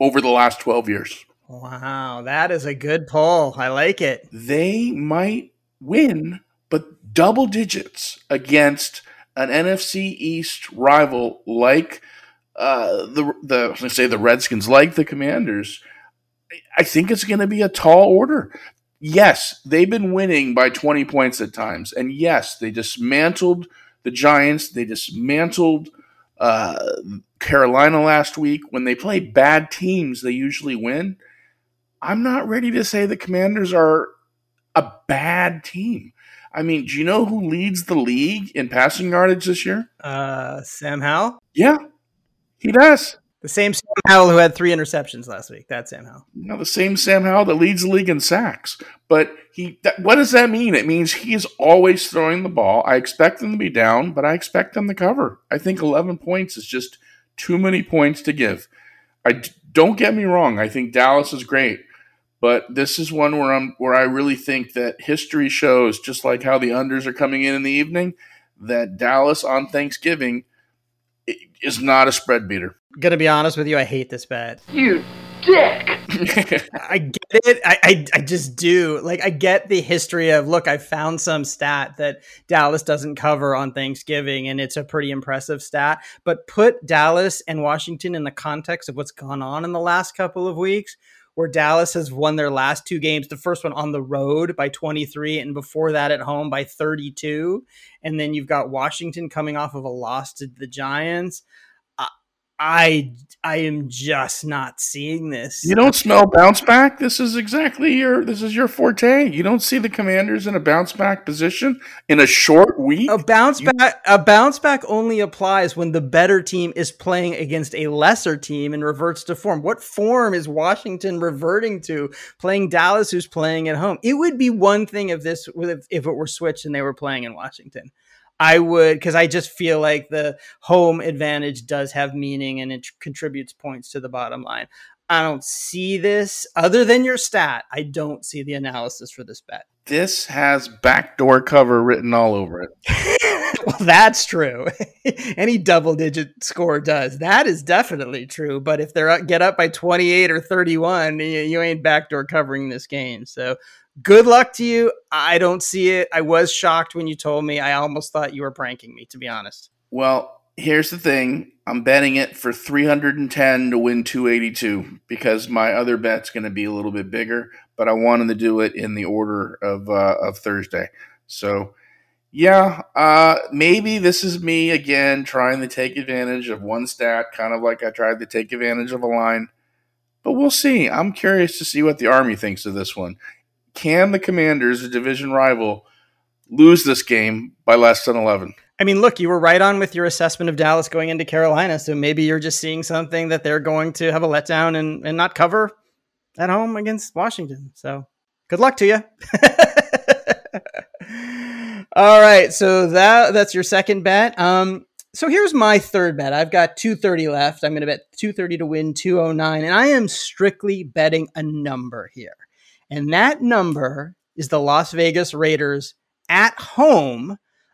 over the last twelve years. Wow, that is a good poll. I like it. They might win, but double digits against an N F C East rival like uh, the the let's say the Redskins, like the Commanders. I think it's going to be a tall order. Yes, they've been winning by twenty points at times, and yes, they dismantled the Giants. They dismantled uh, Carolina last week. When they play bad teams, they usually win. I'm not ready to say the Commanders are a bad team. I mean, do you know who leads the league in passing yardage this year? Uh, Sam Howell? Yeah, he does. The same Sam Howell who had three interceptions last week. That's Sam Howell. No, the same Sam Howell that leads the league in sacks. But he, that, what does that mean? It means he is always throwing the ball. I expect them to be down, but I expect them to cover. I think eleven points is just – too many points to give. I don't get me wrong. I think Dallas is great, but this is one where I'm where I really think that history shows, just like how the unders are coming in in the evening, that Dallas on Thanksgiving is not a spread beater. Gonna be honest with you, I hate this bet. You dick. I get it. I, I I just do. Like, I get the history of, look, I found some stat that Dallas doesn't cover on Thanksgiving, and it's a pretty impressive stat. But put Dallas and Washington in the context of what's gone on in the last couple of weeks, where Dallas has won their last two games, the first one on the road by twenty-three and before that at home by thirty-two. And then you've got Washington coming off of a loss to the Giants. I I am just not seeing this. You don't smell bounce back? This is exactly your this is your forte. You don't see the Commanders in a bounce back position in a short week. A bounce you- back a bounce back only applies when the better team is playing against a lesser team and reverts to form. What form is Washington reverting to? Playing Dallas, who's playing at home. It would be one thing if this if, if it were switched and they were playing in Washington. I would, because I just feel like the home advantage does have meaning and it contributes points to the bottom line. I don't see this. Other than your stat, I don't see the analysis for this bet. This has backdoor cover written all over it. Well, that's true. Any double-digit score does. That is definitely true. But if they're up, get up by twenty-eight or thirty-one, you, you ain't backdoor covering this game. So good luck to you. I don't see it. I was shocked when you told me. I almost thought you were pranking me, to be honest. Well, here's the thing. I'm betting it for three hundred ten to win two eighty-two because my other bet's going to be a little bit bigger, but I wanted to do it in the order of uh, of Thursday. So, yeah, uh, maybe this is me, again, trying to take advantage of one stat, kind of like I tried to take advantage of a line. But we'll see. I'm curious to see what the Army thinks of this one. Can the Commanders, a division rival, lose this game by less than eleven? I mean, look, you were right on with your assessment of Dallas going into Carolina, so maybe you're just seeing something that they're going to have a letdown and, and not cover at home against Washington. So good luck to you. All right, so that that's your second bet. Um, so here's my third bet. I've got two thirty left. I'm going to bet two thirty to win two oh nine, and I am strictly betting a number here. And that number is the Las Vegas Raiders at home.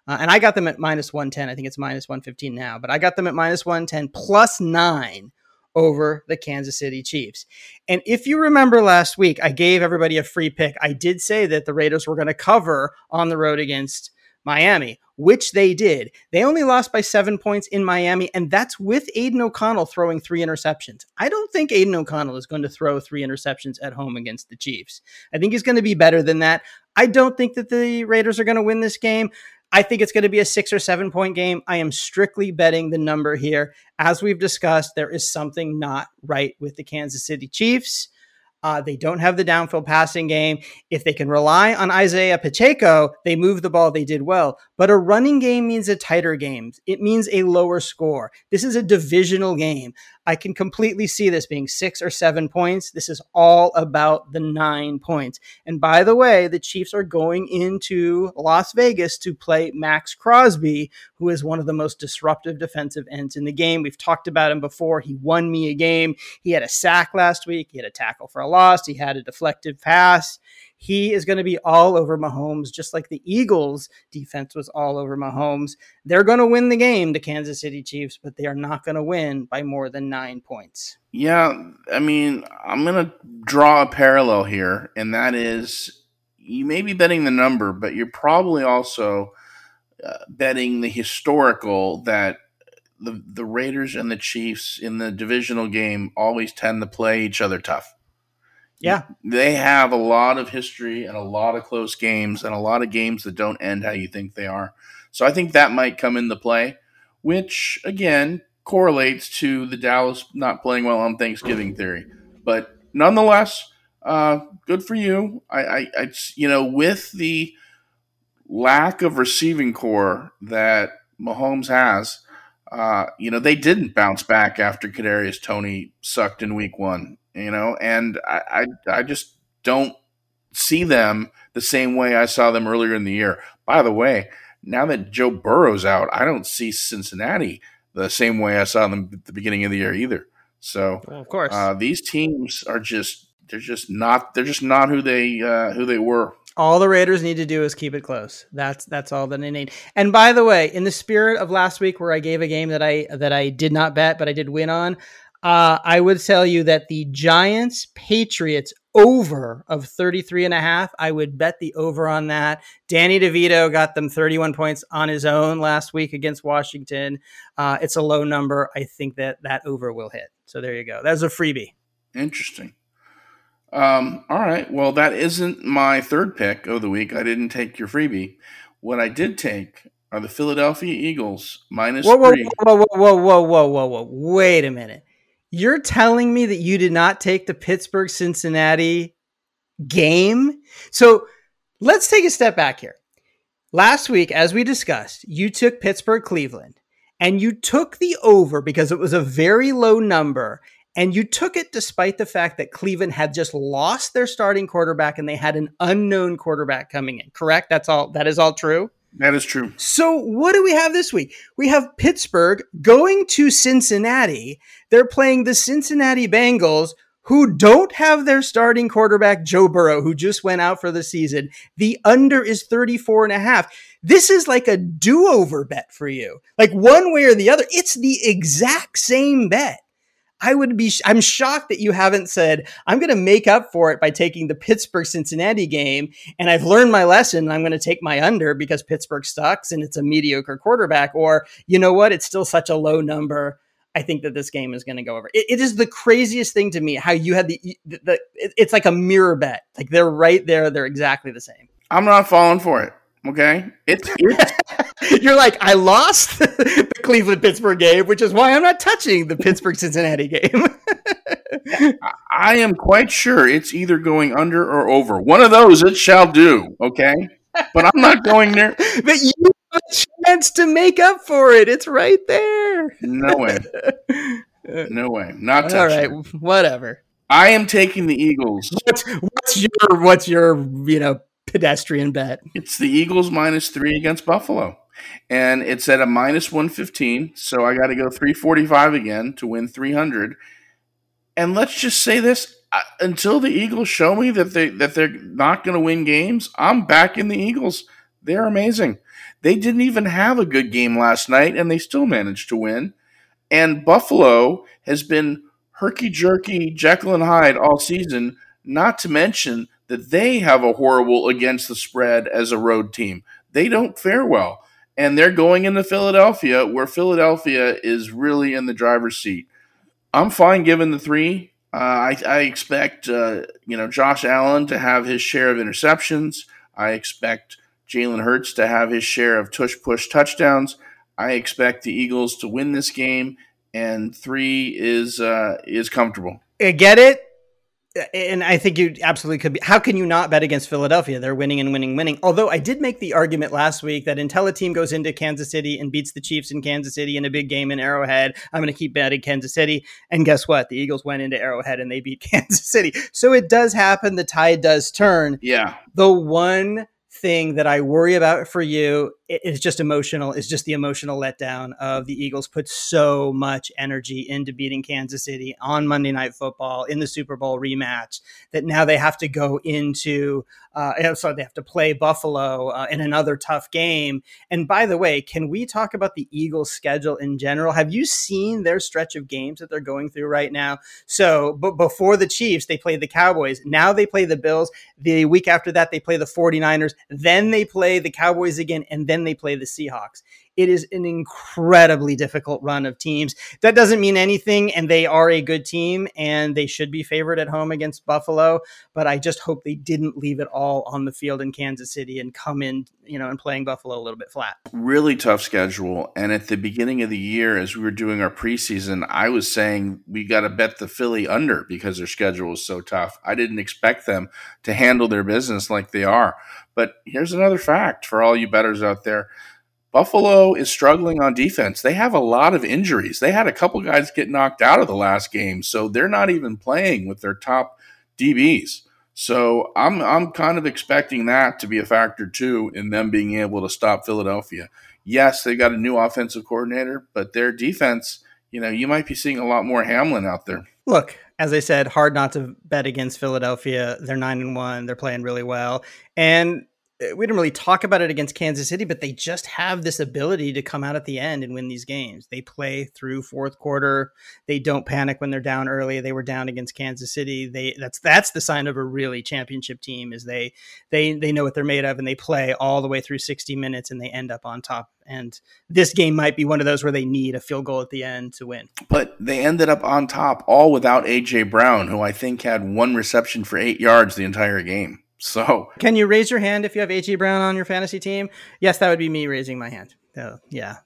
Uh, and I got them at minus one ten. I think it's minus one fifteen now. But I got them at minus one ten plus nine over the Kansas City Chiefs. And if you remember last week, I gave everybody a free pick. I did say that the Raiders were going to cover on the road against Miami, which they did. They only lost by seven points in Miami, and that's with Aiden O'Connell throwing three interceptions. I don't think Aiden O'Connell is going to throw three interceptions at home against the Chiefs. I think he's going to be better than that. I don't think that the Raiders are going to win this game. I think it's going to be a six or seven point game. I am strictly betting the number here. As we've discussed, there is something not right with the Kansas City Chiefs. Uh, they don't have the downfield passing game. If they can rely on Isaiah Pacheco, they move the ball. They did well. But a running game means a tighter game. It means a lower score. This is a divisional game. I can completely see this being six or seven points. This is all about the nine points. And by the way, the Chiefs are going into Las Vegas to play Max Crosby, who is one of the most disruptive defensive ends in the game. We've talked about him before. He won me a game. He had a sack last week. He had a tackle for a loss. He had a deflected pass. He is going to be all over Mahomes, just like the Eagles' defense was all over Mahomes. They're going to win the game, the Kansas City Chiefs, but they are not going to win by more than nine points. Yeah, I mean, I'm going to draw a parallel here, and that is you may be betting the number, but you're probably also uh, betting the historical that the, the Raiders and the Chiefs in the divisional game always tend to play each other tough. Yeah, they have a lot of history and a lot of close games and a lot of games that don't end how you think they are. So I think that might come into play, which, again, correlates to the Dallas not playing well on Thanksgiving theory. But nonetheless, uh, good for you. I, I, I, you know, with the lack of receiving core that Mahomes has, uh, you know, they didn't bounce back after Kadarius Toney sucked in week one. You know, and I, I I just don't see them the same way I saw them earlier in the year. By the way, now that Joe Burrow's out, I don't see Cincinnati the same way I saw them at the beginning of the year either. So, well, of course, uh, these teams are just they're just not they're just not who they uh, who they were. All the Raiders need to do is keep it close. That's that's all that they need. And by the way, in the spirit of last week where I gave a game that I that I did not bet, but I did win on, uh, I would tell you that the Giants Patriots over of thirty-three and a half, I would bet the over on that. Danny DeVito got them thirty-one points on his own last week against Washington. Uh, it's a low number. I think that that over will hit. So there you go. That's a freebie. Interesting. Um, all right. Well, that isn't my third pick of the week. I didn't take your freebie. What I did take are the Philadelphia Eagles minus whoa, whoa, three. Whoa, whoa, whoa, whoa, whoa, whoa, whoa. Wait a minute. You're telling me that you did not take the Pittsburgh-Cincinnati game? So let's take a step back here. Last week, as we discussed, you took Pittsburgh-Cleveland, and you took the over because it was a very low number. And you took it despite the fact that Cleveland had just lost their starting quarterback and they had an unknown quarterback coming in, correct? That's all. That is all true? That is true. So what do we have this week? We have Pittsburgh going to Cincinnati. They're playing the Cincinnati Bengals, who don't have their starting quarterback, Joe Burrow, who just went out for the season. The under is thirty-four and a half. This is like a do-over bet for you. Like one way or the other, it's the exact same bet. I would be, I'm shocked that you haven't said, I'm going to make up for it by taking the Pittsburgh-Cincinnati game. And I've learned my lesson. And I'm going to take my under because Pittsburgh sucks and it's a mediocre quarterback. Or, you know what? It's still such a low number. I think that this game is going to go over. It, it is the craziest thing to me how you had the, the, the, it's like a mirror bet. Like they're right there. They're exactly the same. I'm not falling for it. Okay. It's, it's- You're like, I lost the Cleveland-Pittsburgh game, which is why I'm not touching the Pittsburgh-Cincinnati game. I am quite sure it's either going under or over. One of those it shall do, okay? But I'm not going there. But you have a chance to make up for it. It's right there. No way. No way. Not touching. All right, whatever. I am taking the Eagles. What's, what's your, what's your, you know, pedestrian bet? It's the Eagles minus three against Buffalo, and it's at a minus one fifteen, so I got to go three forty-five again to win three hundred. And let's just say this, until the Eagles show me that they that they're not going to win games, I'm back in the Eagles. They're amazing. They didn't even have a good game last night, and they still managed to win. And Buffalo has been herky-jerky Jekyll and Hyde all season, not to mention that they have a horrible against the spread as a road team. They don't fare well. And they're going into Philadelphia, where Philadelphia is really in the driver's seat. I'm fine giving the three. Uh, I, I expect uh, you know Josh Allen to have his share of interceptions. I expect Jalen Hurts to have his share of tush-push touchdowns. I expect the Eagles to win this game, and three is uh, is comfortable. I get it. And I think you absolutely could be. How can you not bet against Philadelphia? They're winning and winning, winning. Although I did make the argument last week that until a team goes into Kansas City and beats the Chiefs in Kansas City in a big game in Arrowhead, I'm going to keep betting Kansas City. And guess what? The Eagles went into Arrowhead and they beat Kansas City. So it does happen. The tide does turn. Yeah. The one thing that I worry about for you is just emotional, is just the emotional letdown of the Eagles put so much energy into beating Kansas City on Monday Night Football in the Super Bowl rematch that now they have to go into, uh, sorry, they have to play Buffalo uh, in another tough game. And by the way, can we talk about the Eagles' schedule in general? Have you seen their stretch of games that they're going through right now? So, but before the Chiefs, they played the Cowboys. Now they play the Bills. The week after that, they play the forty-niners. Then they play the Cowboys again, and then they play the Seahawks. It is an incredibly difficult run of teams. That doesn't mean anything, and they are a good team, and they should be favored at home against Buffalo, but I just hope they didn't leave it all on the field in Kansas City and come in, you know, and playing Buffalo a little bit flat. Really tough schedule, and at the beginning of the year, as we were doing our preseason, I was saying we got to bet the Philly under because their schedule was so tough. I didn't expect them to handle their business like they are, but here's another fact for all you bettors out there. Buffalo is struggling on defense. They have a lot of injuries. They had a couple guys get knocked out of the last game, so they're not even playing with their top D Bs. So I'm I'm kind of expecting that to be a factor, too, in them being able to stop Philadelphia. yes, they've got a new offensive coordinator, but their defense, you know, you might be seeing a lot more Hamlin out there. Look, as I said, hard not to bet against Philadelphia. They're nine and one. They're playing really well. And we didn't really talk about it against Kansas City, but they just have this ability to come out at the end and win these games. They play through fourth quarter. They don't panic when they're down early. They were down against Kansas City. They that's that's the sign of a really championship team is they they they know what they're made of, and they play all the way through sixty minutes and they end up on top. And this game might be one of those where they need a field goal at the end to win. But they ended up on top all without A J. Brown, who I think had one reception for eight yards the entire game. So can you raise your hand if you have A J. Brown on your fantasy team? Yes, that would be me raising my hand. So, yeah,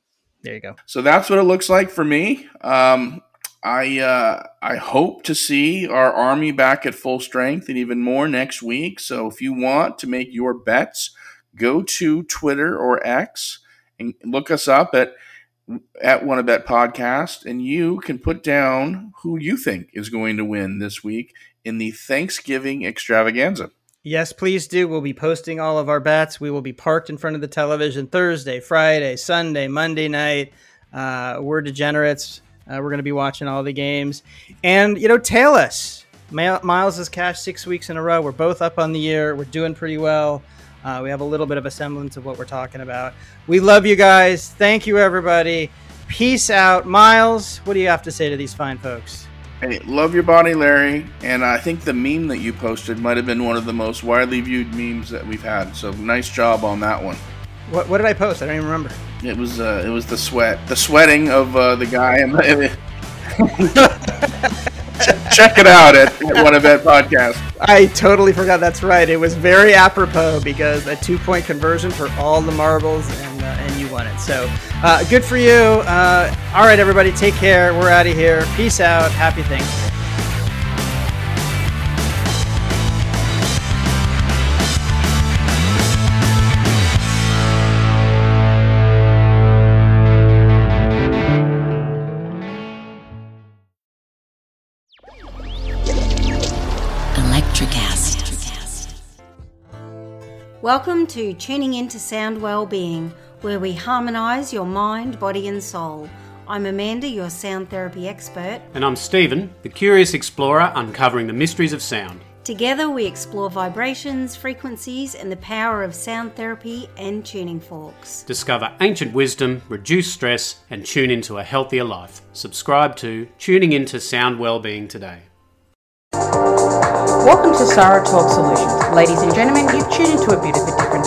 there you go. So that's what it looks like for me. Um, I uh, I hope to see our Army back at full strength and even more next week. So if you want to make your bets, go to Twitter or X and look us up at at Wanna Bet Podcast, and you can put down who you think is going to win this week in the Thanksgiving extravaganza. Yes, please do. We'll be posting all of our bets. We will be parked in front of the television Thursday, Friday, Sunday, Monday night. Uh, we're degenerates. Uh, we're going to be watching all the games. And, you know, tail us. My- Miles has cashed six weeks in a row. We're both up on the year. We're doing pretty well. Uh, we have a little bit of a semblance of what we're talking about. We love you guys. Thank you, everybody. Peace out. Miles, what do you have to say to these fine folks? Hey, love your body, Larry. And I think the meme that you posted might have been one of the most widely viewed memes that we've had. So nice job on that one. What, what did I post? I don't even remember. It was uh, it was the sweat, the sweating of uh, the guy. In the... Check it out at, at Wanna Bet Podcast. I totally forgot. That's right. It was very apropos because a two-point conversion for all the marbles, and uh, and you won it. So. Uh, good for you. Uh, all right, everybody. Take care. We're out of here. Peace out. Happy Thanksgiving. Electricast. Welcome to Tuning Into Sound Wellbeing, where we harmonise your mind, body and soul. I'm Amanda, your sound therapy expert. And I'm Stephen, the curious explorer uncovering the mysteries of sound. Together we explore vibrations, frequencies and the power of sound therapy and tuning forks. Discover ancient wisdom, reduce stress and tune into a healthier life. Subscribe to Tuning Into Sound Wellbeing today. Welcome to Sarah Talk Solutions. Ladies and gentlemen, you've tuned into a bit of a different